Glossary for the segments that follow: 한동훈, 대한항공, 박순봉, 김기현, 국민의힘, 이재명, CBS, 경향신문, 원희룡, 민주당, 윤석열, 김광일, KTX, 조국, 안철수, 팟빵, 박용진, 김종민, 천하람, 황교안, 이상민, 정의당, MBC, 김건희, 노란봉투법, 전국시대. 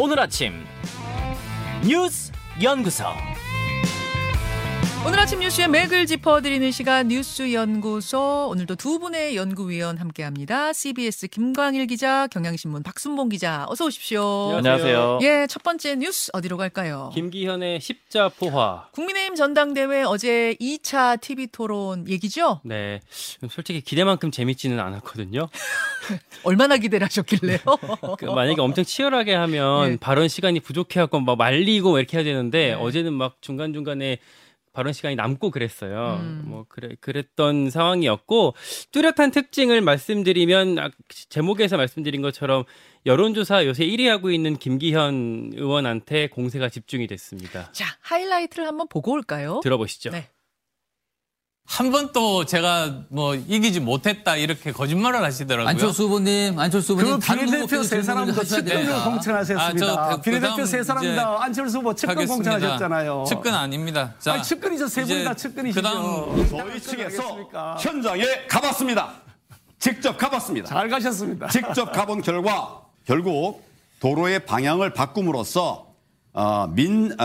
오늘 아침 뉴스 연구소. 오늘 아침 뉴스의 맥을 짚어드리는 시간 뉴스 연구소. 오늘도 두 분의 연구위원 함께합니다. CBS 김광일 기자, 경향신문 박순봉 기자, 어서 오십시오. 안녕하세요. 예, 첫 번째 뉴스 어디로 갈까요? 김기현의 십자 포화. 국민의힘 전당대회 어제 2차 TV 토론 얘기죠? 네. 솔직히 기대만큼 재밌지는 않았거든요. 얼마나 기대를 하셨길래요? 만약에 엄청 치열하게 하면 네. 발언 시간이 부족해갖고 막 말리고 이렇게 해야 되는데 네. 어제는 막 중간중간에 발언 시간이 남고 그랬어요. 그랬던 상황이었고, 뚜렷한 특징을 말씀드리면 제목에서 말씀드린 것처럼 여론조사 요새 1위 하고 있는 김기현 의원한테 공세가 집중이 됐습니다. 자, 하이라이트를 한번 보고 올까요? 들어보시죠. 네. 한 번 또 제가 뭐 이기지 못했다 이렇게 거짓말을 하시더라고요. 안철수 후보님. 그 비례대표 세 사람 다 측근으로 공천하셨습니다. 비례대표 세 사람 다 안철수 후보 측근 공천하셨잖아요. 측근 아닙니다. 자, 아니, 측근이죠. 세 분이 다 측근이시죠. 그다음 저희 측에서 현장에 가봤습니다. 직접 가봤습니다. 잘 가셨습니다. 직접 가본 결과 결국 도로의 방향을 바꿈으로써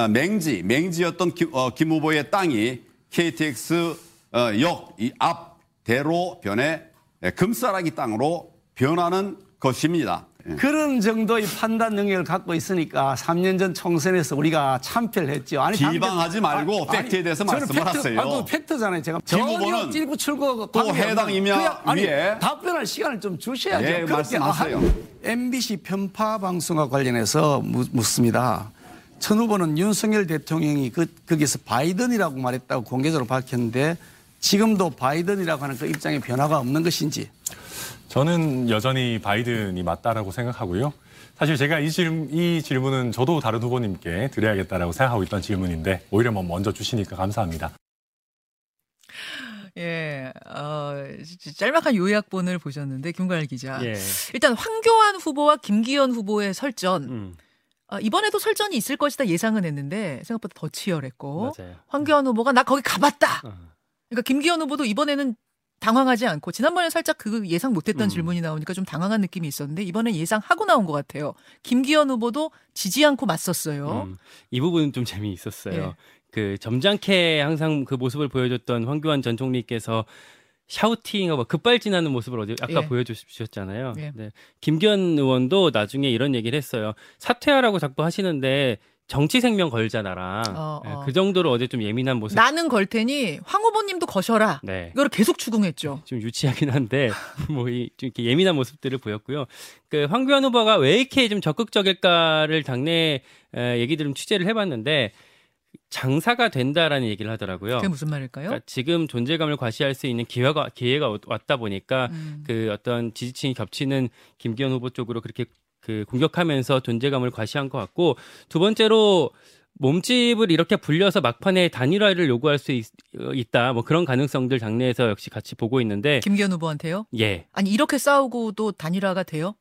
맹지였던 김 후보의 땅이 KTX 역 이 앞 대로 변해 금싸라기 땅으로 변하는 것입니다. 그런 정도의 판단 능력을 갖고 있으니까 3년 전 총선에서 우리가 참패를 했죠. 비방하지 말고 팩트에 대해서 말씀을 하세요. 저는 팩트잖아요. 제가 전혀 찔고 출고 또 해당 임야 위에 답변할 시간을 좀 주셔야죠. 예, 말씀하세요. MBC 편파 방송과 관련해서 묻습니다. 천 후보는 윤석열 대통령이 거기서 바이든이라고 말했다고 공개적으로 밝혔는데 지금도 바이든이라고 하는 그 입장에 변화가 없는 것인지. 저는 여전히 바이든이 맞다라고 생각하고요. 사실 제가 이 질문은 저도 다른 후보님께 드려야겠다라고 생각하고 있던 질문인데 오히려 먼저 주시니까 감사합니다. 예, 짤막한 요약본을 보셨는데 김관일 기자. 예. 일단 황교안 후보와 김기현 후보의 설전. 이번에도 설전이 있을 것이다 예상은 했는데 생각보다 더 치열했고 맞아요. 황교안 후보가 나 거기 가봤다. 그러니까 김기현 후보도 이번에는 당황하지 않고 지난번에 살짝 그 예상 못했던 질문이 나오니까 좀 당황한 느낌이 있었는데 이번엔 예상하고 나온 것 같아요. 김기현 후보도 지지 않고 맞섰어요. 이 부분은 좀 재미있었어요. 예. 그 점잖게 항상 그 모습을 보여줬던 황교안 전 총리께서 샤우팅하고 급발진하는 모습을 아까 예. 보여주셨잖아요. 예. 네. 김기현 의원도 나중에 이런 얘기를 했어요. 사퇴하라고 자꾸 하시는데 정치 생명 걸자 나랑. 네. 그 정도로 어제 좀 예민한 모습. 나는 걸 테니 황 후보님도 거셔라. 네. 이걸 계속 추궁했죠. 좀 유치하긴 한데 좀 이렇게 예민한 모습들을 보였고요. 그 황교안 후보가 왜 이렇게 좀 적극적일까를 당내 얘기들을 취재를 해봤는데. 장사가 된다라는 얘기를 하더라고요. 그게 무슨 말일까요? 그러니까 지금 존재감을 과시할 수 있는 기회가 왔다 보니까 그 어떤 지지층이 겹치는 김기현 후보 쪽으로 그렇게 그 공격하면서 존재감을 과시한 것 같고, 두 번째로 몸집을 이렇게 불려서 막판에 단일화를 요구할 수 있다. 뭐 그런 가능성들 당내에서 역시 같이 보고 있는데. 김기현 후보한테요? 예. 아니 이렇게 싸우고도 단일화가 돼요?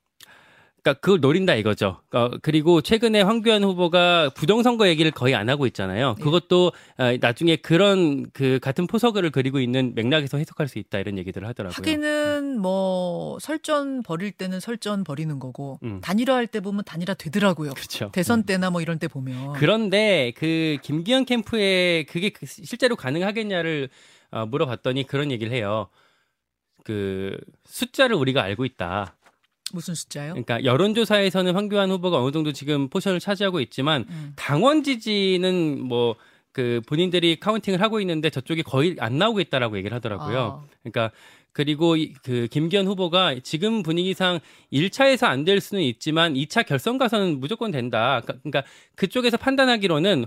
그러니까 그걸 노린다 이거죠. 그리고 최근에 황교안 후보가 부정선거 얘기를 거의 안 하고 있잖아요. 그것도 나중에 그런 그 같은 포석을 그리고 있는 맥락에서 해석할 수 있다 이런 얘기들을 하더라고요. 하기는 뭐 설전 버릴 때는 설전 버리는 거고 단일화할 때 보면 단일화 되더라고요. 그렇죠. 대선 때나 뭐 이런 때 보면. 그런데 그 김기현 캠프에 그게 실제로 가능하겠냐를 물어봤더니 그런 얘기를 해요. 그 숫자를 우리가 알고 있다. 무슨 숫자요? 그러니까 여론조사에서는 황교안 후보가 어느 정도 지금 포션을 차지하고 있지만 당원 지지는 뭐 그 본인들이 카운팅을 하고 있는데 저쪽이 거의 안 나오고 있다라고 얘기를 하더라고요. 그러니까 그리고 그 김기현 후보가 지금 분위기상 1차에서 안 될 수는 있지만 2차 결선 가서는 무조건 된다. 그러니까 그쪽에서 판단하기로는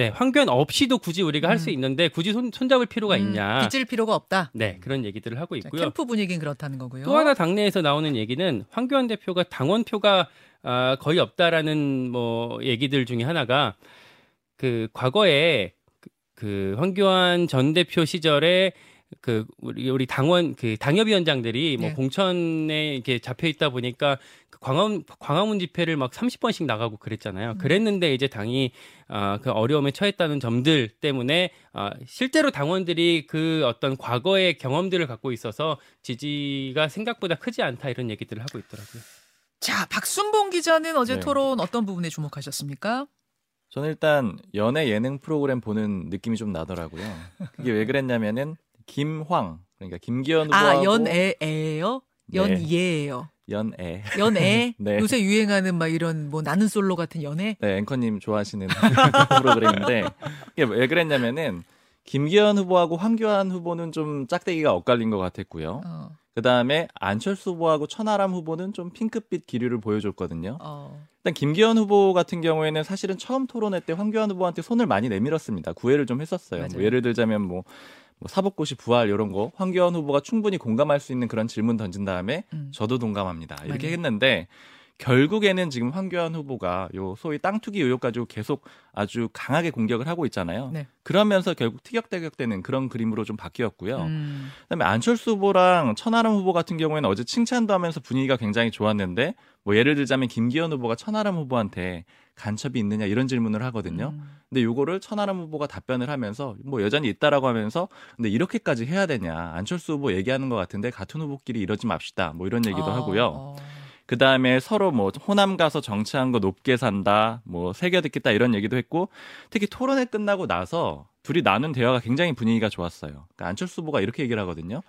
황교안 없이도 굳이 우리가 할 수 있는데 굳이 손잡을 필요가 있냐. 빚질 필요가 없다. 네, 그런 얘기들을 하고 있고요. 캠프 분위기는 그렇다는 거고요. 또 하나 당내에서 나오는 얘기는 황교안 대표가 당원표가 거의 없다라는 뭐 얘기들 중에 하나가 그 과거에 그 황교안 전 대표 시절에 그 우리 당원 그 당협위원장들이 뭐 네. 공천에 이렇게 잡혀 있다 보니까 광화문 집회를 막 30번씩 나가고 그랬잖아요. 그랬는데 이제 당이 그 어려움에 처했다는 점들 때문에 실제로 당원들이 그 어떤 과거의 경험들을 갖고 있어서 지지가 생각보다 크지 않다 이런 얘기들을 하고 있더라고요. 자, 박순봉 기자는 어제 토론 어떤 부분에 주목하셨습니까? 저는 일단 연예 예능 프로그램 보는 느낌이 좀 나더라고요. 그게 왜 그랬냐면은 김황, 그러니까 김기현 후보하고 연애예요? 연예예요. 연애. 네. 요새 유행하는 막 이런 뭐 나는 솔로 같은 연애? 네, 앵커님 좋아하시는 프로그램인데 이게 왜 그랬냐면은 김기현 후보하고 황교안 후보는 좀 짝대기가 엇갈린 것 같았고요. 그다음에 안철수 후보하고 천하람 후보는 좀 핑크빛 기류를 보여줬거든요. 일단 김기현 후보 같은 경우에는 사실은 처음 토론회 때 황교안 후보한테 손을 많이 내밀었습니다. 구애를 좀 했었어요. 뭐 예를 들자면 뭐 사법고시 부활 이런 거 황교안 후보가 충분히 공감할 수 있는 그런 질문 던진 다음에 저도 동감합니다. 이렇게 했는데 결국에는 지금 황교안 후보가 요 소위 땅 투기 의혹 가지고 계속 아주 강하게 공격을 하고 있잖아요. 네. 그러면서 결국 티격태격되는 그런 그림으로 좀 바뀌었고요. 그다음에 안철수 후보랑 천하람 후보 같은 경우에는 어제 칭찬도 하면서 분위기가 굉장히 좋았는데 뭐 예를 들자면 김기현 후보가 천하람 후보한테 간첩이 있느냐 이런 질문을 하거든요. 근데 요거를 천하람 후보가 답변을 하면서 뭐 여전히 있다라고 하면서 근데 이렇게까지 해야 되냐 안철수 후보 얘기하는 것 같은데 같은 후보끼리 이러지 맙시다 뭐 이런 얘기도 하고요. 그 다음에 서로 뭐 호남 가서 정치한 거 높게 산다, 뭐 새겨 듣겠다 이런 얘기도 했고 특히 토론회 끝나고 나서 둘이 나눈 대화가 굉장히 분위기가 좋았어요. 그러니까 안철수 후보가 이렇게 얘기를 하거든요.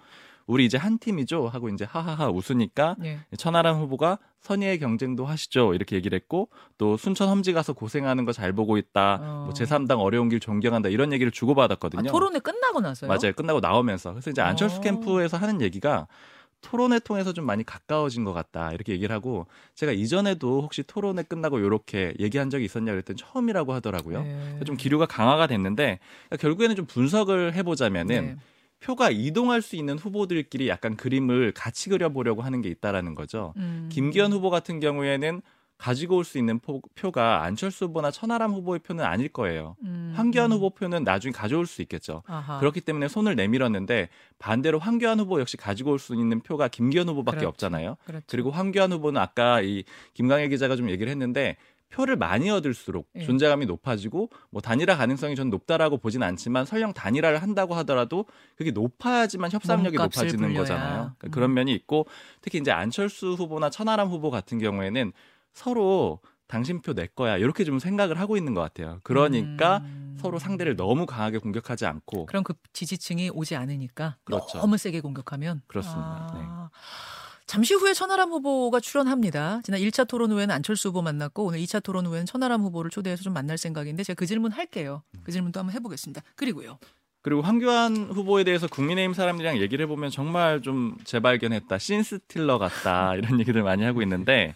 우리 이제 한 팀이죠 하고 이제 하하하 웃으니까 천하람 후보가 선의의 경쟁도 하시죠 이렇게 얘기를 했고 또 순천 험지 가서 고생하는 거 잘 보고 있다 뭐 제3당 어려운 길 존경한다 이런 얘기를 주고받았거든요. 아, 토론회 끝나고 나서요? 맞아요. 끝나고 나오면서 그래서 이제 안철수 캠프에서 하는 얘기가 토론회 통해서 좀 많이 가까워진 것 같다 이렇게 얘기를 하고 제가 이전에도 혹시 토론회 끝나고 이렇게 얘기한 적이 있었냐 그랬더니 처음이라고 하더라고요. 네. 좀 기류가 강화가 됐는데 그러니까 결국에는 좀 분석을 해보자면은 표가 이동할 수 있는 후보들끼리 약간 그림을 같이 그려보려고 하는 게 있다라는 거죠. 김기현 후보 같은 경우에는 가지고 올 수 있는 표가 안철수 후보나 천하람 후보의 표는 아닐 거예요. 황교안 후보 표는 나중에 가져올 수 있겠죠. 아하. 그렇기 때문에 손을 내밀었는데 반대로 황교안 후보 역시 가지고 올 수 있는 표가 김기현 후보밖에 그렇지. 없잖아요. 그렇지. 그리고 황교안 후보는 아까 이 김광일 기자가 좀 얘기를 했는데 표를 많이 얻을수록 존재감이 높아지고 뭐 단일화 가능성이 전 높다라고 보진 않지만 설령 단일화를 한다고 하더라도 그게 높아야지만 협상력이 높아지는 거잖아요. 그러니까 그런 면이 있고 특히 이제 안철수 후보나 천하람 후보 같은 경우에는 서로 당신 표 내 거야 이렇게 좀 생각을 하고 있는 것 같아요. 그러니까 서로 상대를 너무 강하게 공격하지 않고 그럼 그 지지층이 오지 않으니까 그렇죠. 너무 세게 공격하면 그렇습니다. 아. 네. 잠시 후에 천하람 후보가 출연합니다. 지난 1차 토론 후에는 안철수 후보 만났고 오늘 2차 토론 후에는 천하람 후보를 초대해서 좀 만날 생각인데 제가 그 질문 할게요. 그 질문도 한번 해보겠습니다. 그리고 황교안 후보에 대해서 국민의힘 사람들이랑 얘기를 해보면 정말 좀 재발견했다. 신스틸러 같다. 이런 얘기들 많이 하고 있는데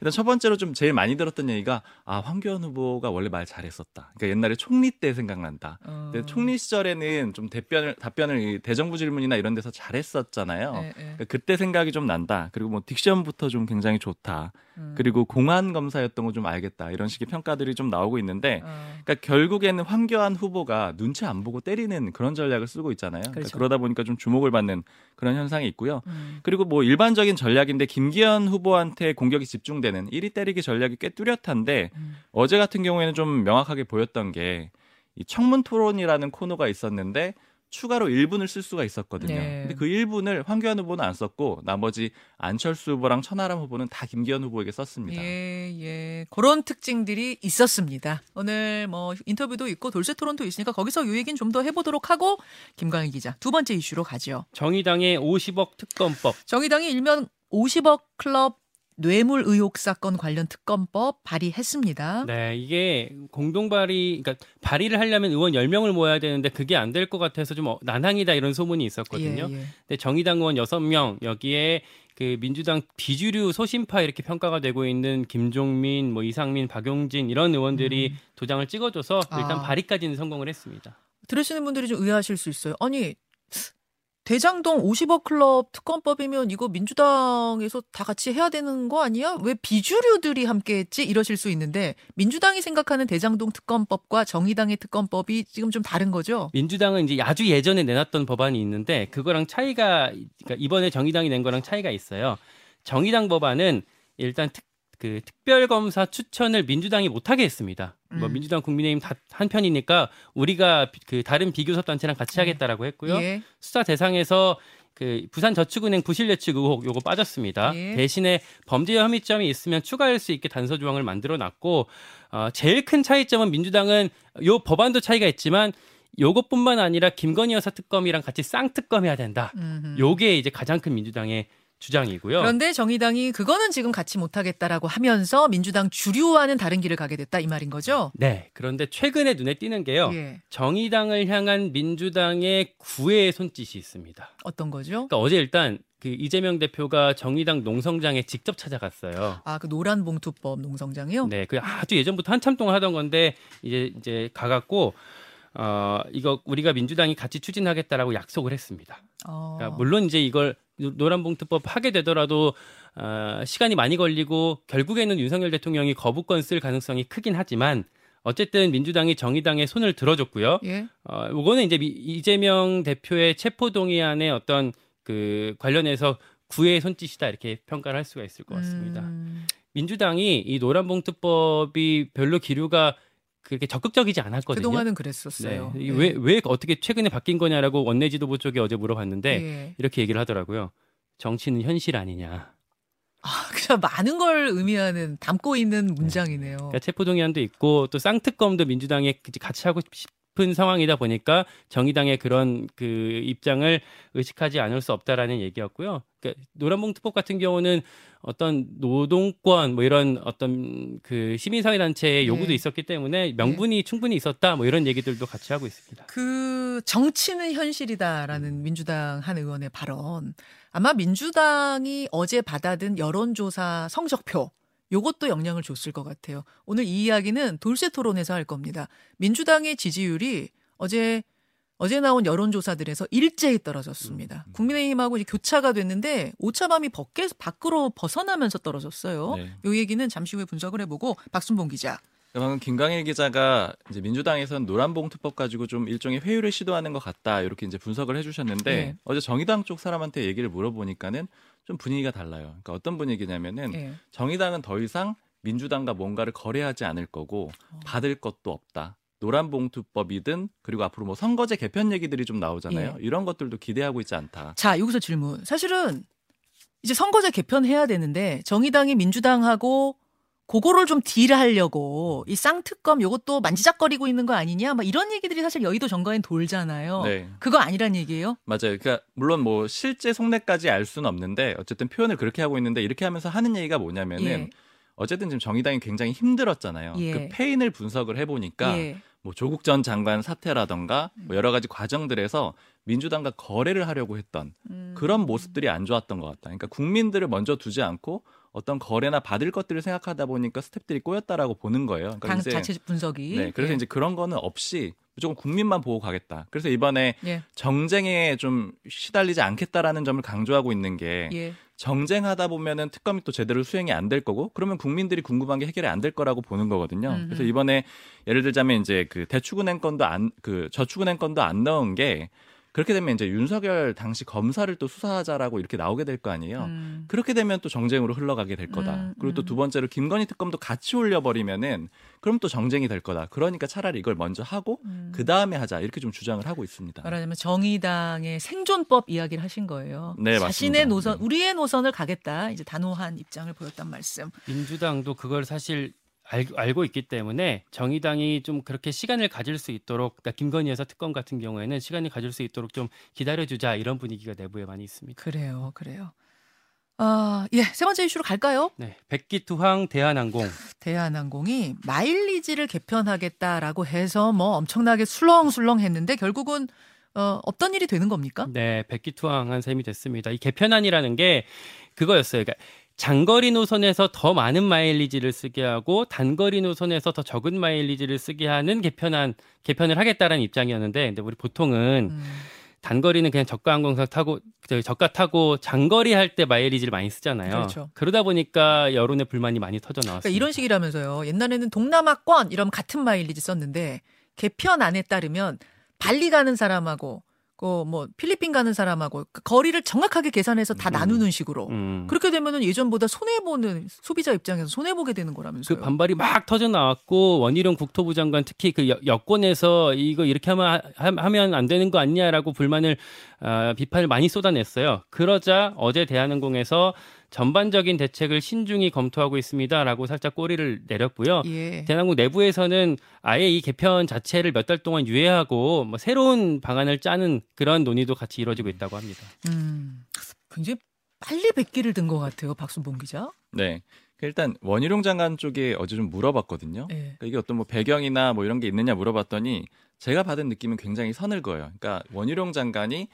일단 첫 번째로 좀 제일 많이 들었던 얘기가 아 황교안 후보가 원래 말 잘했었다. 그러니까 옛날에 총리 때 생각난다. 근데 총리 시절에는 좀 답변을 대정부 질문이나 이런 데서 잘했었잖아요. 그러니까 그때 생각이 좀 난다. 그리고 뭐 딕션부터 좀 굉장히 좋다. 그리고 공안 검사였던 거 좀 알겠다. 이런 식의 평가들이 좀 나오고 있는데 그러니까 결국에는 황교안 후보가 눈치 안 보고 때리는 그런 전략을 쓰고 있잖아요. 그렇죠. 그러니까 그러다 보니까 좀 주목을 받는 그런 현상이 있고요. 그리고 뭐 일반적인 전략인데 김기현 후보한테 공격이 집중돼 1위 때리기 전략이 꽤 뚜렷한데 어제 같은 경우에는 좀 명확하게 보였던 게 이 청문토론이라는 코너가 있었는데 추가로 1분을 쓸 수가 있었거든요. 네. 근데 그 1분을 황교안 후보는 안 썼고 나머지 안철수 후보랑 천하람 후보는 다 김기현 후보에게 썼습니다. 예. 그런 특징들이 있었습니다. 오늘 뭐 인터뷰도 있고 돌쇠 토론도 있으니까 거기서 요 얘기는 좀 더 해보도록 하고 김광일 기자 두 번째 이슈로 가죠. 정의당의 50억 특검법. 정의당이 일명 50억 클럽 뇌물 의혹 사건 관련 특검법 발의했습니다. 네, 이게 공동 발의, 그러니까 발의를 하려면 의원 10명을 모아야 되는데 그게 안 될 것 같아서 좀 난항이다 이런 소문이 있었거든요. 근데 정의당 의원 6명, 여기에 그 민주당 비주류 소심파 이렇게 평가가 되고 있는 김종민, 뭐 이상민, 박용진 이런 의원들이 도장을 찍어줘서 일단 발의까지는 성공을 했습니다. 들으시는 분들이 좀 의아하실 수 있어요. 아니, 대장동 50억 클럽 특검법이면 이거 민주당에서 다 같이 해야 되는 거 아니야? 왜 비주류들이 함께했지? 이러실 수 있는데 민주당이 생각하는 대장동 특검법과 정의당의 특검법이 지금 좀 다른 거죠? 민주당은 이제 아주 예전에 내놨던 법안이 있는데 그거랑 차이가 그러니까 이번에 정의당이 낸 거랑 차이가 있어요. 정의당 법안은 일단 특별검사 추천을 민주당이 못하게 했습니다. 뭐 민주당 국민의힘 다 한 편이니까 우리가 다른 비교섭 단체랑 같이 하겠다라고 했고요. 수사 대상에서 그 부산저축은행 부실 예측 의혹 요거 빠졌습니다. 네. 대신에 범죄 혐의점이 있으면 추가할 수 있게 단서 조항을 만들어놨고 제일 큰 차이점은 민주당은 요 법안도 차이가 있지만 요것뿐만 아니라 김건희 여사 특검이랑 같이 쌍특검해야 된다. 요게 이제 가장 큰 민주당의 주장이고요. 그런데 정의당이 그거는 지금 같이 못하겠다라고 하면서 민주당 주류와는 다른 길을 가게 됐다 이 말인 거죠? 네. 그런데 최근에 눈에 띄는 게요. 예. 정의당을 향한 민주당의 구애의 손짓이 있습니다. 어떤 거죠? 그러니까 어제 일단 그 이재명 대표가 정의당 농성장에 직접 찾아갔어요. 아, 그 노란 봉투법 농성장이요? 네. 그 아주 예전부터 한참 동안 하던 건데 이제 가갖고 이거 우리가 민주당이 같이 추진하겠다라고 약속을 했습니다. 그러니까 물론 이제 이걸 노란봉투법 하게 되더라도 시간이 많이 걸리고 결국에는 윤석열 대통령이 거부권 쓸 가능성이 크긴 하지만 어쨌든 민주당이 정의당의 손을 들어줬고요. 예. 이거는 이제 이재명 대표의 체포동의안의 어떤 그 관련해서 구애의 손짓이다 이렇게 평가를 할 수가 있을 것 같습니다. 민주당이 이 노란봉투법이 별로 기류가 그렇게 적극적이지 않았거든요. 그동안은 그랬었어요. 네. 왜 어떻게 최근에 바뀐 거냐라고 원내 지도부 쪽에 어제 물어봤는데 예. 이렇게 얘기를 하더라고요. 정치는 현실 아니냐. 아, 그냥 많은 걸 의미하는 담고 있는 문장이네요. 네. 그러니까 체포동의안도 있고 또 쌍특검도 민주당에 같이 하고 싶은 상황이다 보니까 정의당의 그런 그 입장을 의식하지 않을 수 없다라는 얘기였고요. 그러니까 노란봉투법 같은 경우는 어떤 노동권 뭐 이런 어떤 그 시민사회단체의 요구도 네. 있었기 때문에 명분이 네. 충분히 있었다 뭐 이런 얘기들도 같이 하고 있습니다. 그 정치는 현실이다라는 민주당 한 의원의 발언 아마 민주당이 어제 받아든 여론조사 성적표 요것도 영향을 줬을 것 같아요. 오늘 이 이야기는 돌쇠 토론에서 할 겁니다. 민주당의 지지율이 어제 나온 여론조사들에서 일제히 떨어졌습니다. 국민의힘하고 이제 교차가 됐는데 오차범위 밖으로 벗어나면서 떨어졌어요. 네. 이 얘기는 잠시 후에 분석을 해보고 박순봉 기자. 방금 김광일 기자가 이제 민주당에서는 노란봉투법 가지고 좀 일종의 회유를 시도하는 것 같다 이렇게 이제 분석을 해주셨는데 네. 어제 정의당 쪽 사람한테 얘기를 물어보니까는 좀 분위기가 달라요. 그러니까 어떤 분위기냐면은 네. 정의당은 더 이상 민주당과 뭔가를 거래하지 않을 거고 받을 것도 없다. 노란봉투법이든 그리고 앞으로 뭐 선거제 개편 얘기들이 좀 나오잖아요. 예. 이런 것들도 기대하고 있지 않다. 자, 여기서 질문. 사실은 이제 선거제 개편해야 되는데 정의당이 민주당하고 그거를 좀 딜하려고 이 쌍특검 이것도 만지작거리고 있는 거 아니냐? 막 이런 얘기들이 사실 여의도 정가엔 돌잖아요. 네. 그거 아니란 얘기예요? 맞아요. 그러니까 물론 뭐 실제 속내까지 알 수는 없는데 어쨌든 표현을 그렇게 하고 있는데 이렇게 하면서 하는 얘기가 뭐냐면은 예. 어쨌든 지금 정의당이 굉장히 힘들었잖아요. 예. 그 패인을 분석을 해보니까 예. 뭐 조국 전 장관 사태라던가 뭐 여러 가지 과정들에서 민주당과 거래를 하려고 했던 그런 모습들이 안 좋았던 것 같다. 그러니까 국민들을 먼저 두지 않고 어떤 거래나 받을 것들을 생각하다 보니까 스텝들이 꼬였다라고 보는 거예요. 그러니까 당 자체 분석이. 네, 그래서 예. 이제 그런 거는 없이 무조건 국민만 보고 가겠다. 그래서 이번에 예. 정쟁에 좀 시달리지 않겠다라는 점을 강조하고 있는 게 예. 정쟁하다 보면은 특검이 또 제대로 수행이 안 될 거고 그러면 국민들이 궁금한 게 해결이 안 될 거라고 보는 거거든요. 그래서 이번에 예를 들자면 이제 그 대출은행 건도 저축은행 건도 안 넣은 게 그렇게 되면 이제 윤석열 당시 검사를 또 수사하자라고 이렇게 나오게 될 거 아니에요. 그렇게 되면 또 정쟁으로 흘러가게 될 거다. 그리고 또 두 번째로 김건희 특검도 같이 올려버리면은 그럼 또 정쟁이 될 거다. 그러니까 차라리 이걸 먼저 하고 그 다음에 하자 이렇게 좀 주장을 하고 있습니다. 말하자면 정의당의 생존법 이야기를 하신 거예요. 네, 자신의 맞습니다. 노선, 네. 우리의 노선을 가겠다. 이제 단호한 입장을 보였단 말씀. 민주당도 그걸 사실 알고 있기 때문에 정의당이 좀 그렇게 시간을 가질 수 있도록 그러니까 김건희 여사 특검 같은 경우에는 시간을 가질 수 있도록 좀 기다려주자 이런 분위기가 내부에 많이 있습니다. 그래요. 예, 세 번째 이슈로 갈까요? 네, 백기투항 대한항공. 대한항공이 마일리지를 개편하겠다라고 해서 뭐 엄청나게 술렁술렁 했는데 결국은 없던 일이 되는 겁니까? 네, 백기투항한 셈이 됐습니다. 이 개편안이라는 게 그거였어요. 그러니까 장거리 노선에서 더 많은 마일리지를 쓰게 하고 단거리 노선에서 더 적은 마일리지를 쓰게 하는 개편을 하겠다라는 입장이었는데, 근데 우리 보통은 단거리는 그냥 저가 항공사 타고 저가 타고 장거리 할 때 마일리지를 많이 쓰잖아요. 그렇죠. 그러다 보니까 여론의 불만이 많이 터져 나왔어요. 그러니까 이런 식이라면서요. 옛날에는 동남아권 이러면 같은 마일리지 썼는데 개편안에 따르면 발리 가는 사람하고 뭐 필리핀 가는 사람하고 거리를 정확하게 계산해서 다 나누는 식으로 그렇게 되면은 예전보다 손해보는 소비자 입장에서 손해보게 되는 거라면서요. 그 반발이 막 터져나왔고 원희룡 국토부 장관 특히 그 여권에서 이거 이렇게 하면 안 되는 거 아니냐라고 불만을 비판을 많이 쏟아냈어요. 그러자 어제 대한항공에서 전반적인 대책을 신중히 검토하고 있습니다라고 살짝 꼬리를 내렸고요. 예. 대한항공 내부에서는 아예 이 개편 자체를 몇 달 동안 유예하고 뭐 새로운 방안을 짜는 그런 논의도 같이 이루어지고 있다고 합니다. 굉장히 빨리 백기를 든 것 같아요. 박순봉 기자. 네. 일단 원희룡 장관 쪽에 어제 좀 물어봤거든요. 예. 그러니까 이게 어떤 뭐 배경이나 뭐 이런 게 있느냐 물어봤더니 제가 받은 느낌은 굉장히 서늘거예요. 그러니까 원희룡 장관이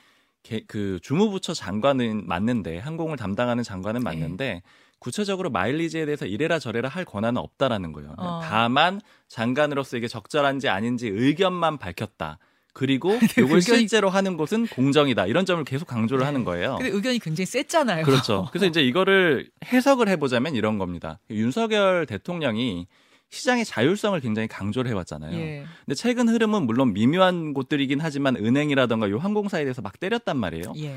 그 주무부처 장관은 맞는데 항공을 담당하는 장관은 맞는데 네. 구체적으로 마일리지에 대해서 이래라 저래라 할 권한은 없다라는 거예요. 다만 장관으로서 이게 적절한지 아닌지 의견만 밝혔다. 그리고 이걸 실제로 하는 곳은 공정이다. 이런 점을 계속 강조를 하는 거예요. 근데 의견이 굉장히 셌잖아요. 그렇죠. 그래서 이제 이거를 해석을 해보자면 이런 겁니다. 윤석열 대통령이 시장의 자율성을 굉장히 강조를 해왔잖아요. 예. 근데 최근 흐름은 물론 미묘한 곳들이긴 하지만 은행이라든가 요 항공사에 대해서 막 때렸단 말이에요. 예.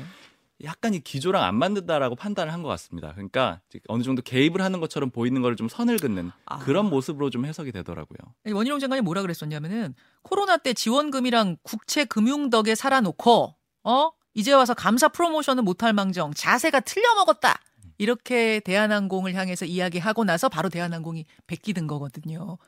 약간 이 기조랑 안 맞는다라고 판단을 한 것 같습니다. 그러니까 어느 정도 개입을 하는 것처럼 보이는 걸 좀 선을 긋는 그런 모습으로 좀 해석이 되더라고요. 원희룡 장관이 뭐라 그랬었냐면은 코로나 때 지원금이랑 국채 금융 덕에 살아놓고 이제 와서 감사 프로모션은 못할 망정 자세가 틀려 먹었다. 이렇게 대한항공을 향해서 이야기하고 나서 바로 대한항공이 베끼든 거거든요.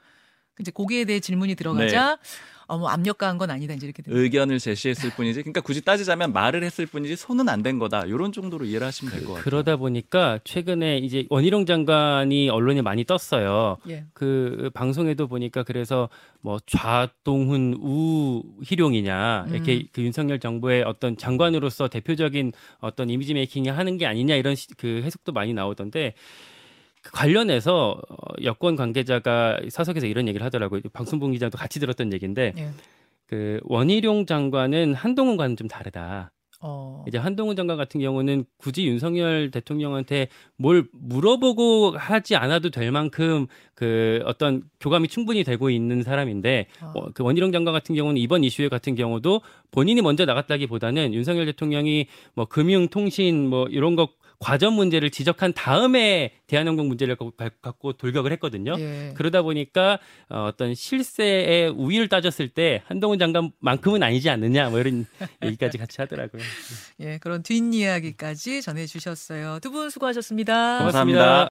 이제 거기에 대해 질문이 들어가자 네. 뭐 압력 가한 건 아니다 이제 이렇게 됩니다. 의견을 제시했을 뿐이지 그러니까 굳이 따지자면 말을 했을 뿐이지 손은 안 댄 거다 이런 정도로 이해를 하시면 될 것 같아요. 그러다 보니까 최근에 이제 원희룡 장관이 언론에 많이 떴어요. 예. 그 방송에도 보니까 그래서 뭐 좌동훈 우희룡이냐 이렇게 그 윤석열 정부의 어떤 장관으로서 대표적인 어떤 이미지 메이킹을 하는 게 아니냐 이런 그 해석도 많이 나오던데. 관련해서 여권 관계자가 사석에서 이런 얘기를 하더라고요. 박순봉 기자도 같이 들었던 얘기인데 예. 그 원희룡 장관은 한동훈과는 좀 다르다. 이제 한동훈 장관 같은 경우는 굳이 윤석열 대통령한테 뭘 물어보고 하지 않아도 될 만큼 그 어떤 교감이 충분히 되고 있는 사람인데 그 원희룡 장관 같은 경우는 이번 이슈 같은 경우도 본인이 먼저 나갔다기보다는 윤석열 대통령이 뭐 금융, 통신 뭐 이런 거 과점 문제를 지적한 다음에 대한항공 문제를 갖고 돌격을 했거든요. 예. 그러다 보니까 어떤 실세의 우위를 따졌을 때 한동훈 장관만큼은 아니지 않느냐 뭐 이런 얘기까지 같이 하더라고요. 예, 그런 뒷이야기까지 전해주셨어요. 두 분 수고하셨습니다. 고맙습니다. 감사합니다.